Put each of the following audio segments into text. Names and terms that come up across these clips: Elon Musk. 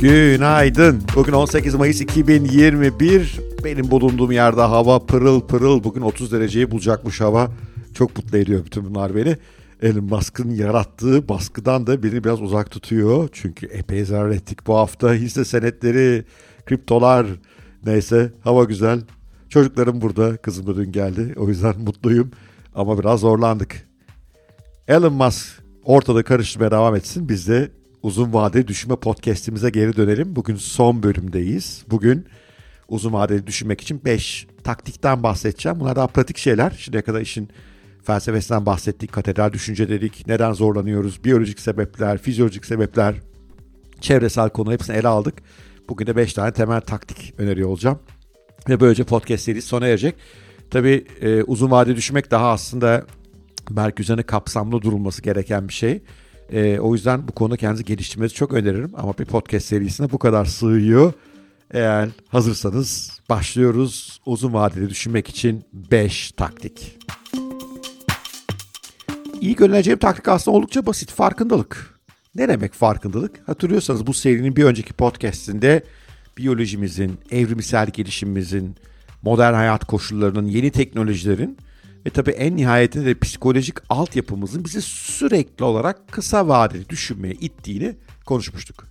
Günaydın. Bugün 18 Mayıs 2021. Benim bulunduğum yerde hava pırıl pırıl. Bugün 30 dereceyi bulacakmış hava. Çok mutlu ediyor bütün bunlar beni. Elon Musk'ın yarattığı baskıdan da beni biraz uzak tutuyor. Çünkü epey zarar ettik bu hafta. Hisse senetleri, kriptolar, neyse hava güzel. Çocuklarım burada. Kızım da dün geldi. O yüzden mutluyum. Ama biraz zorlandık. Elon Musk ortada karıştırmaya devam etsin. Biz de uzun vadeli düşünme podcast'imize geri dönelim. Bugün son bölümdeyiz. Bugün uzun vadeli düşünmek için 5 taktikten bahsedeceğim. Bunlar daha pratik şeyler. Şimdiye kadar işin felsefesinden bahsettik. Katedral düşünce dedik. Neden zorlanıyoruz? Biyolojik sebepler, fizyolojik sebepler, çevresel konu, hepsini ele aldık. Bugün de 5 tane temel taktik öneriyor olacağım. Ve böylece podcast serisi sona erecek. Tabii uzun vadeli düşünmek daha aslında Berk Yüzen'e kapsamlı durulması gereken bir şey. O yüzden bu konuda kendinizi geliştirmenizi çok öneririm. Ama bir podcast serisine bu kadar sığıyor. Eğer hazırsanız başlıyoruz. Uzun vadeli düşünmek için 5 taktik. İlk önereceğim taktik aslında oldukça basit. Farkındalık. Ne demek farkındalık? Hatırlıyorsanız bu serinin bir önceki podcastinde biyolojimizin, evrimsel gelişimimizin, modern hayat koşullarının, yeni teknolojilerin ve tabii en nihayetinde de psikolojik altyapımızın bizi sürekli olarak kısa vadeli düşünmeye ittiğini konuşmuştuk.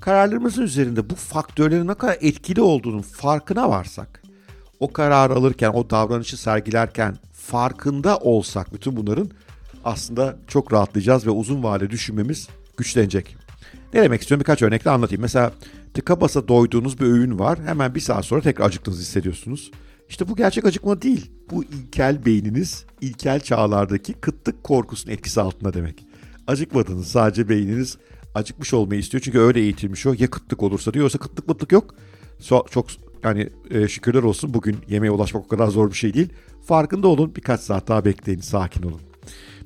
Kararlarımızın üzerinde bu faktörlerin ne kadar etkili olduğunun farkına varsak, o kararı alırken, o davranışı sergilerken farkında olsak bütün bunların aslında çok rahatlayacağız ve uzun vadeli düşünmemiz güçlenecek. Ne demek istiyorum? Birkaç örnekle anlatayım. Mesela tıka basa doyduğunuz bir öğün var. Hemen bir saat sonra tekrar acıktığınızı hissediyorsunuz. İşte bu gerçek acıkma değil. Bu ilkel beyniniz, ilkel çağlardaki kıtlık korkusunun etkisi altında demek. Acıkmadınız, sadece beyniniz acıkmış olmayı istiyor. Çünkü öyle eğitilmiş o. Ya kıtlık olursa diyorsa kıtlık mıtlık yok. Çok yani şükürler olsun bugün yemeğe ulaşmak o kadar zor bir şey değil. Farkında olun, birkaç saat daha bekleyin, sakin olun.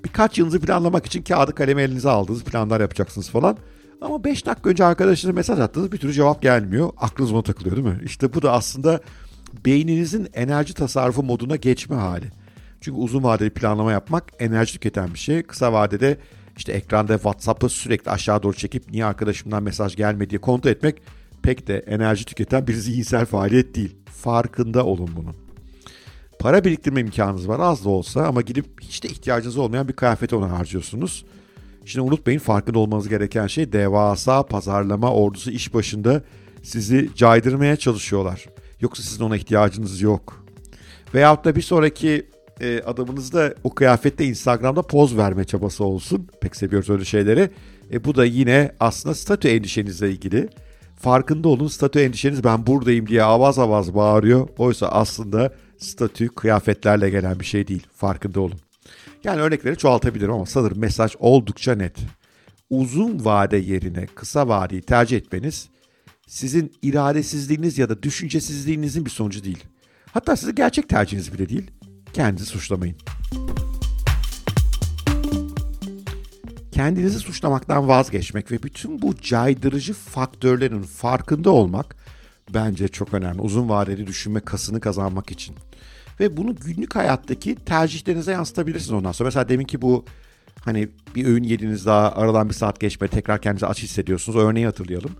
Birkaç yılınızı planlamak için kağıdı kalemi elinize aldınız, planlar yapacaksınız falan. Ama 5 dakika önce arkadaşınıza mesaj attınız, bir türlü cevap gelmiyor. Aklınız ona takılıyor değil mi? İşte bu da aslında beyninizin enerji tasarrufu moduna geçme hali. Çünkü uzun vadeli planlama yapmak enerji tüketen bir şey. Kısa vadede işte ekranda WhatsApp'ı sürekli aşağı doğru çekip niye arkadaşımdan mesaj gelmedi diye kontrol etmek pek de enerji tüketen bir zihinsel faaliyet değil. Farkında olun bunun. Para biriktirme imkanınız var az da olsa ama gidip hiç de ihtiyacınız olmayan bir kıyafete ona harcıyorsunuz. Şimdi unutmayın, farkında olmanız gereken şey devasa pazarlama ordusu iş başında sizi caydırmaya çalışıyorlar. Yoksa sizin ona ihtiyacınız yok. Veyahut da bir sonraki adamınızda o kıyafetle Instagram'da poz verme çabası olsun. Pek seviyoruz öyle şeyleri. Bu da yine aslında statü endişenizle ilgili. Farkında olun, statü endişeniz ben buradayım diye avaz avaz bağırıyor. Oysa aslında statü kıyafetlerle gelen bir şey değil. Farkında olun. Yani örnekleri çoğaltabilirim ama sanırım mesaj oldukça net. Uzun vade yerine kısa vadeyi tercih etmeniz sizin iradesizliğiniz ya da düşüncesizliğinizin bir sonucu değil. Hatta sizin gerçek tercihiniz bile değil. Kendinizi suçlamayın. Kendinizi suçlamaktan vazgeçmek ve bütün bu caydırıcı faktörlerin farkında olmak bence çok önemli. Uzun vadeli düşünme kasını kazanmak için. Ve bunu günlük hayattaki tercihlerinize yansıtabilirsiniz ondan sonra. Mesela deminki bu hani bir öğün yediniz daha aradan bir saat geçme tekrar kendinizi aç hissediyorsunuz. O örneği hatırlayalım.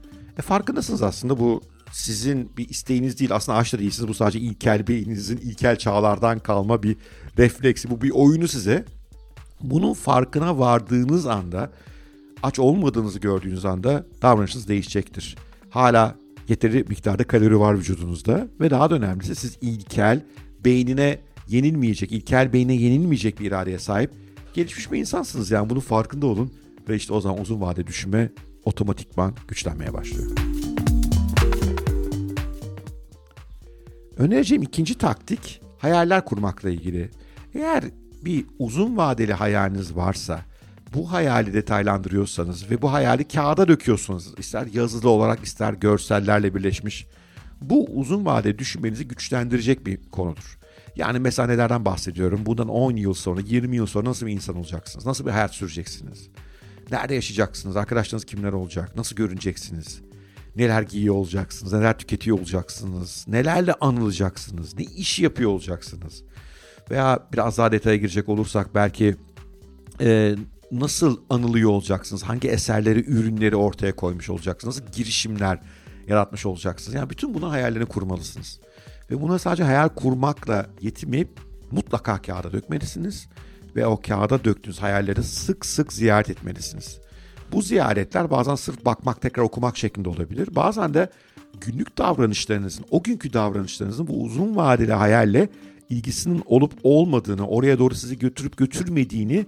Farkındasınız aslında bu sizin bir isteğiniz değil, aslında aç da değilsiniz, bu sadece ilkel beyninizin ilkel çağlardan kalma bir refleksi, bu bir oyunu size. Bunun farkına vardığınız anda, aç olmadığınızı gördüğünüz anda davranışınız değişecektir. Hala yeteri miktarda kalori var vücudunuzda ve daha da önemlisi siz ilkel beynine yenilmeyecek bir iradeye sahip gelişmiş bir insansınız. Yani bunun farkında olun ve işte o zaman uzun vade düşünme otomatikman güçlenmeye başlıyor. Önereceğim ikinci taktik hayaller kurmakla ilgili. Eğer bir uzun vadeli hayaliniz varsa, bu hayali detaylandırıyorsanız ve bu hayali kağıda döküyorsanız, ister yazılı olarak ister görsellerle birleşmiş, bu uzun vadeli düşünmenizi güçlendirecek bir konudur. Yani mesela nelerden bahsediyorum? Bundan 10 yıl sonra, 20 yıl sonra nasıl bir insan olacaksınız? Nasıl bir hayat süreceksiniz? Nerede yaşayacaksınız? Arkadaşlarınız kimler olacak? Nasıl görüneceksiniz? Neler giyiyor olacaksınız? Neler tüketiyor olacaksınız? Nelerle anılacaksınız? Ne iş yapıyor olacaksınız? Veya biraz daha detaya girecek olursak belki nasıl anılıyor olacaksınız? Hangi eserleri, ürünleri ortaya koymuş olacaksınız? Nasıl girişimler yaratmış olacaksınız? Yani bütün bunun hayallerini kurmalısınız. Ve buna sadece hayal kurmakla yetinmeyip mutlaka kağıda dökmelisiniz. Ve o kağıda döktüğünüz hayalleri sık sık ziyaret etmelisiniz. Bu ziyaretler bazen sırf bakmak, tekrar okumak şeklinde olabilir. Bazen de günlük davranışlarınızın, o günkü davranışlarınızın bu uzun vadeli hayalle ilgisinin olup olmadığını, oraya doğru sizi götürüp götürmediğini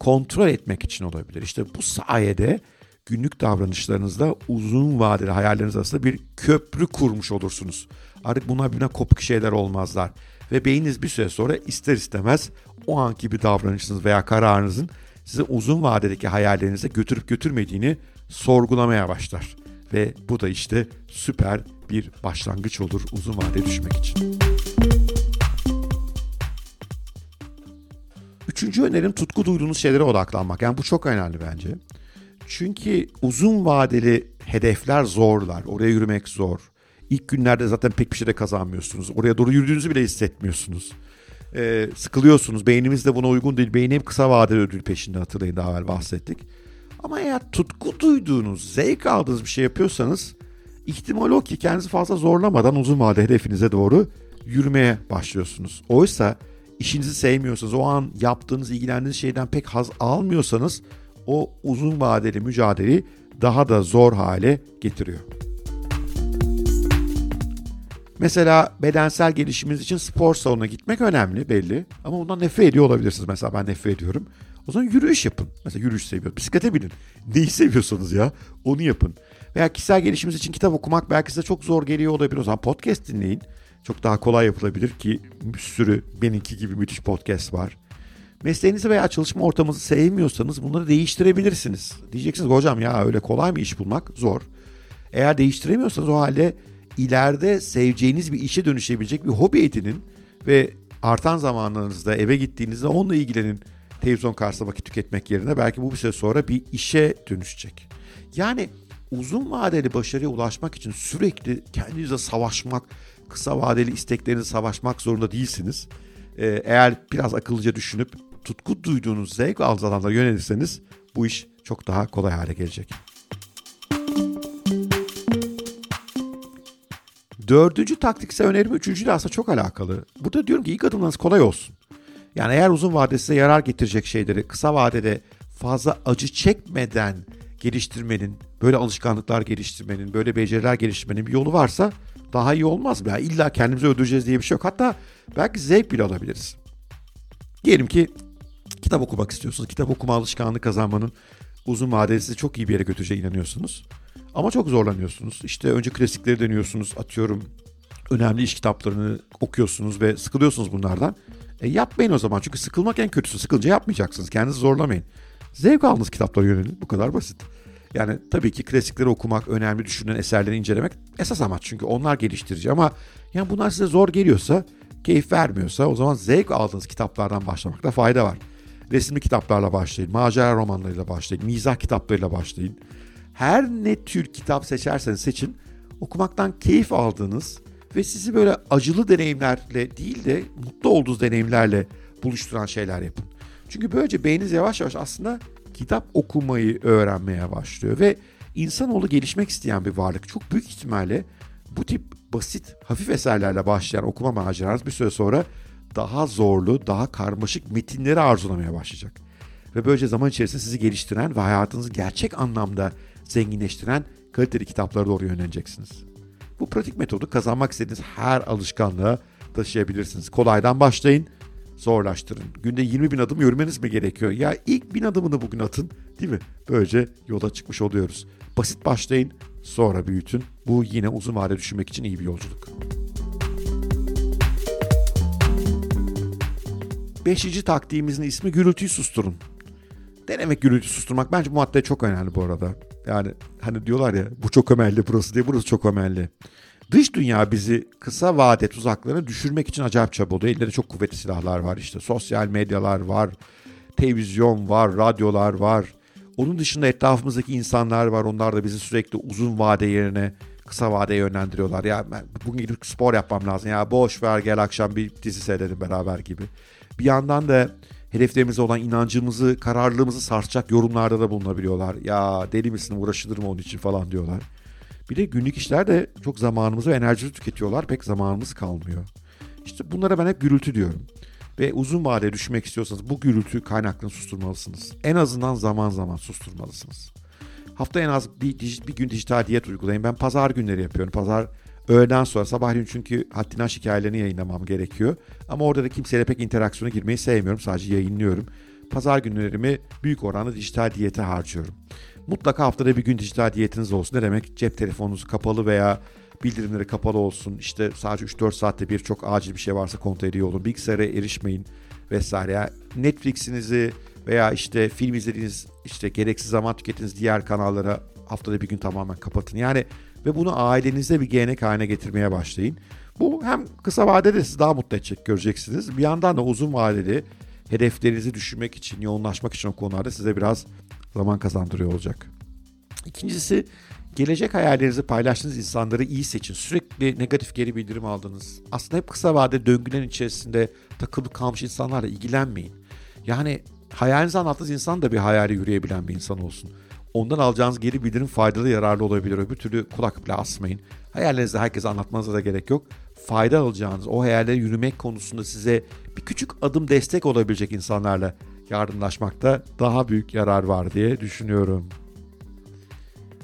kontrol etmek için olabilir. İşte bu sayede günlük davranışlarınızla uzun vadeli hayalleriniz arasında bir köprü kurmuş olursunuz. Artık bunlar birbirine kopuk şeyler olmazlar. Ve beyniniz bir süre sonra ister istemez o anki bir davranışınız veya kararınızın sizi uzun vadedeki hayallerinize götürüp götürmediğini sorgulamaya başlar. Ve bu da işte süper bir başlangıç olur uzun vadeye düşmek için. Üçüncü önerim tutku duyduğunuz şeylere odaklanmak. Yani bu çok önemli bence. Çünkü uzun vadeli hedefler zorlar. Oraya yürümek zor. İlk günlerde zaten pek bir şey de kazanmıyorsunuz. Oraya doğru yürüdüğünüzü bile hissetmiyorsunuz. Sıkılıyorsunuz. Beynimiz de buna uygun değil. Beyin hep kısa vadeli ödül peşinde, hatırlayın, daha evvel bahsettik. Ama eğer tutku duyduğunuz, zevk aldığınız bir şey yapıyorsanız ihtimal o ki kendinizi fazla zorlamadan uzun vadeli hedefinize doğru yürümeye başlıyorsunuz. Oysa İşinizi sevmiyorsanız, o an yaptığınız, ilgilendiğiniz şeyden pek haz almıyorsanız o uzun vadeli mücadeleyi daha da zor hale getiriyor. Mesela bedensel gelişiminiz için spor salonuna gitmek önemli, belli. Ama ondan nefret ediyor olabilirsiniz. Mesela ben nefret ediyorum. O zaman yürüyüş yapın. Mesela yürüyüş seviyorsunuz. Bisiklete binin. Neyi seviyorsanız ya onu yapın. Veya kişisel gelişiminiz için kitap okumak belki size çok zor geliyor olabilir. O zaman podcast dinleyin. Çok daha kolay yapılabilir ki bir sürü benimki gibi müthiş podcast var. Mesleğinizi veya çalışma ortamınızı sevmiyorsanız bunları değiştirebilirsiniz. Diyeceksiniz hocam ya öyle kolay mı iş bulmak? Zor. Eğer değiştiremiyorsanız o halde ileride seveceğiniz bir işe dönüşebilecek bir hobi edinin ve artan zamanlarınızda eve gittiğinizde onunla ilgilenin. Televizyon karşısında vakit tüketmek yerine belki bu bir süre sonra bir işe dönüşecek. Yani uzun vadeli başarıya ulaşmak için sürekli kendinizle savaşmak, kısa vadeli isteklerinizi savaşmak zorunda değilsiniz. Eğer biraz akıllıca düşünüp tutku duyduğunuz zevk aldığınız alanlara yönelirseniz bu iş çok daha kolay hale gelecek. Dördüncü taktikse önerimi üçüncüyle aslında çok alakalı. Burada diyorum ki ilk adımlarınız kolay olsun. Yani eğer uzun vadede size yarar getirecek şeyleri kısa vadede fazla acı çekmeden geliştirmenin, böyle alışkanlıklar geliştirmenin, böyle beceriler geliştirmenin bir yolu varsa daha iyi olmaz mı? Yani illa kendimizi öldüreceğiz diye bir şey yok. Hatta belki zevk bile alabiliriz. Diyelim ki kitap okumak istiyorsunuz. Kitap okuma alışkanlığı kazanmanın uzun vadede sizi çok iyi bir yere götüreceğine inanıyorsunuz. Ama çok zorlanıyorsunuz. İşte önce klasikleri deniyorsunuz. Atıyorum önemli iş kitaplarını okuyorsunuz ve sıkılıyorsunuz bunlardan. Yapmayın o zaman. Çünkü sıkılmak en kötüsü. Sıkılınca yapmayacaksınız. Kendinizi zorlamayın. Zevk aldığınız kitaplara yönelin. Bu kadar basit. Yani tabii ki klasikleri okumak, önemli düşünülen eserleri incelemek esas amaç. Çünkü onlar geliştirici ama yani bunlar size zor geliyorsa, keyif vermiyorsa o zaman zevk aldığınız kitaplardan başlamakta fayda var. Resimli kitaplarla başlayın, macera romanlarıyla başlayın, mizah kitaplarıyla başlayın. Her ne tür kitap seçerseniz seçin, okumaktan keyif aldığınız ve sizi böyle acılı deneyimlerle değil de mutlu olduğunuz deneyimlerle buluşturan şeyler yapın. Çünkü böylece beyniniz yavaş yavaş aslında kitap okumayı öğrenmeye başlıyor ve insanoğlu gelişmek isteyen bir varlık. Çok büyük ihtimalle bu tip basit, hafif eserlerle başlayan okuma maceranız bir süre sonra daha zorlu, daha karmaşık metinleri arzulamaya başlayacak. Ve böylece zaman içerisinde sizi geliştiren ve hayatınızı gerçek anlamda zenginleştiren kaliteli kitaplara doğru yönleneceksiniz. Bu pratik metodu kazanmak istediğiniz her alışkanlığa taşıyabilirsiniz. Kolaydan başlayın. Zorlaştırın. Günde 20.000 adım yürümeniz mi gerekiyor? Ya ilk 1.000 adımını bugün atın, değil mi? Böylece yola çıkmış oluyoruz. Basit başlayın, sonra büyütün. Bu yine uzun vade düşünmek için iyi bir yolculuk. 5. taktiğimizin ismi gürültüyü susturun. Denemek, gürültü susturmak. Bence bu madde çok önemli bu arada. Yani hani diyorlar ya bu çok önemli burası diye, burası çok önemli. Dış dünya bizi kısa vade tuzaklarına düşürmek için acayip çabalıyor. Ellerinde çok kuvvetli silahlar var işte. Sosyal medyalar var, televizyon var, radyolar var. Onun dışında etrafımızdaki insanlar var. Onlar da bizi sürekli uzun vade yerine kısa vadeye yönlendiriyorlar. Ya ben bugün gidip spor yapmam lazım. Ya boş ver gel akşam bir dizi seyredelim beraber gibi. Bir yandan da hedeflerimize olan inancımızı, kararlılığımızı sarsacak yorumlarda da bulunabiliyorlar. Ya deli misin, uğraşılır mı onun için falan diyorlar. Bir de günlük işler de çok zamanımızı ve enerjimizi tüketiyorlar. Pek zamanımız kalmıyor. İşte bunlara ben hep gürültü diyorum. Ve uzun vadede düşmek istiyorsanız bu gürültü kaynaklarını susturmalısınız. En azından zaman zaman susturmalısınız. Hafta en az bir gün dijital diyet uygulayın. Ben pazar günleri yapıyorum. Pazar öğleden sonra sabahleyin çünkü haddinden şikayetlerini yayınlamam gerekiyor. Ama orada da kimseyle pek interaksiyona girmeyi sevmiyorum. Sadece yayınlıyorum. Pazar günlerimi büyük oranda dijital diyete harcıyorum. Mutlaka haftada bir gün dijital diyetiniz olsun. Ne demek? Cep telefonunuz kapalı veya bildirimleri kapalı olsun. İşte sadece 3-4 saatte bir çok acil bir şey varsa kontrol ediyor olun. Bilgisayara erişmeyin vesaire. Yani Netflix'inizi veya işte film izlediğiniz, işte gereksiz zaman tükettiğiniz diğer kanallara haftada bir gün tamamen kapatın. Yani ve bunu ailenizde bir gelenek haline getirmeye başlayın. Bu hem kısa vadede sizi daha mutlu edecek, göreceksiniz. Bir yandan da uzun vadeli hedeflerinizi düşünmek için, yoğunlaşmak için o konularda size biraz zaman kazandırıyor olacak. İkincisi, gelecek hayallerinizi paylaştığınız insanları iyi seçin. Sürekli negatif geri bildirim aldınız. Aslında hep kısa vadede döngülerin içerisinde takılıp kalmış insanlarla ilgilenmeyin. Yani hayalinizi anlattığınız insan da bir hayali yürüyebilen bir insan olsun. Ondan alacağınız geri bildirim faydalı, yararlı olabilir. Öbür türlü kulak bile asmayın. Hayallerinizi herkese anlatmanıza da gerek yok. Fayda alacağınız, o hayallere yürümek konusunda size bir küçük adım destek olabilecek insanlarla yardımlaşmakta daha büyük yarar var diye düşünüyorum.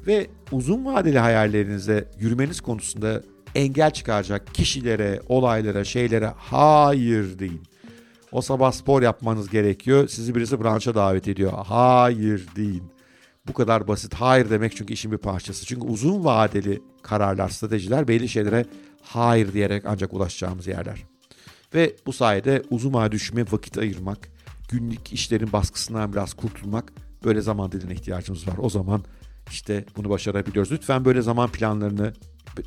Ve uzun vadeli hayallerinize yürümeniz konusunda engel çıkaracak kişilere, olaylara, şeylere hayır deyin. O sabah spor yapmanız gerekiyor. Sizi birisi branşa davet ediyor. Hayır deyin. Bu kadar basit. Hayır demek çünkü işin bir parçası. Çünkü uzun vadeli kararlar, stratejiler belli şeylere hayır diyerek ancak ulaşacağımız yerler. Ve bu sayede uzun vadeli düşünmeye vakit ayırmak, günlük işlerin baskısından biraz kurtulmak, böyle zaman diline ihtiyacımız var. O zaman işte bunu başarabiliyoruz. Lütfen böyle zaman planlarını,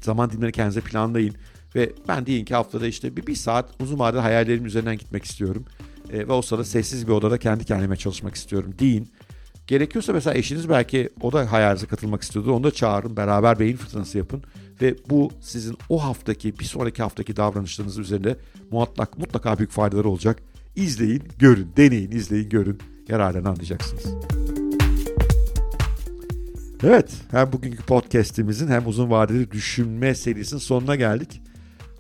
zaman dilimlerini kendinize planlayın. Ve ben deyin ki haftada işte bir saat uzun vadeli hayallerimin üzerinden gitmek istiyorum. Ve o sırada sessiz bir odada kendi kendime çalışmak istiyorum deyin. Gerekiyorsa mesela eşiniz belki o da hayalinize katılmak istiyordur. Onu da çağırın. Beraber beyin fırtınası yapın. Ve bu sizin o haftaki, bir sonraki haftaki davranışlarınız üzerinde mutlaka büyük faydaları olacak. İzleyin, görün. Deneyin, izleyin, görün. Yararlarını anlayacaksınız. Evet, hem bugünkü podcast'imizin hem uzun vadeli düşünme serisinin sonuna geldik.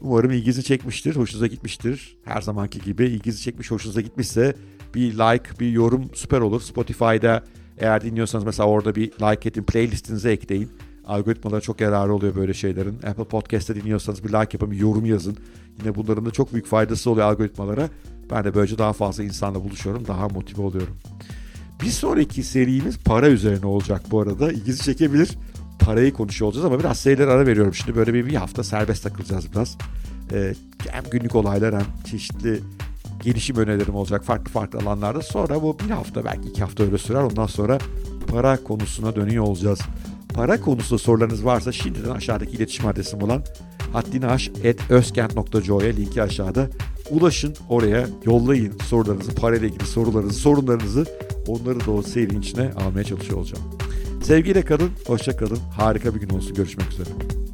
Umarım ilginizi çekmiştir, hoşunuza gitmiştir. Her zamanki gibi ilginizi çekmiş, hoşunuza gitmişse bir like, bir yorum süper olur. Spotify'da eğer dinliyorsanız mesela orada bir like edin, playlistinize ekleyin. Algoritmalara çok yararlı oluyor böyle şeylerin. Apple Podcast'te dinliyorsanız bir like yapın, bir yorum yazın. Yine bunların da çok büyük faydası oluyor algoritmalara. Ben de böylece daha fazla insanla buluşuyorum, daha motive oluyorum. Bir sonraki serimiz para üzerine olacak bu arada. İlginizi çekebilir. Parayı konuşuyor olacağız ama biraz şeyler ara veriyorum. Şimdi böyle bir hafta serbest takılacağız biraz. Hem günlük olaylar hem çeşitli gelişim önerilerim olacak farklı alanlarda. Sonra bu bir hafta belki 2 hafta öyle sürer. Ondan sonra para konusuna dönüyor olacağız. Para konusunda sorularınız varsa şimdiden aşağıdaki iletişim adresim olan haddinaş@özkent.co'ya linki aşağıda ulaşın, oraya yollayın sorularınızı, parayla ilgili sorunlarınızı. Onları da o serinin içine almaya çalışıyor olacağım. Sevgiyle kalın, hoşça kalın. Harika bir gün olsun. Görüşmek üzere.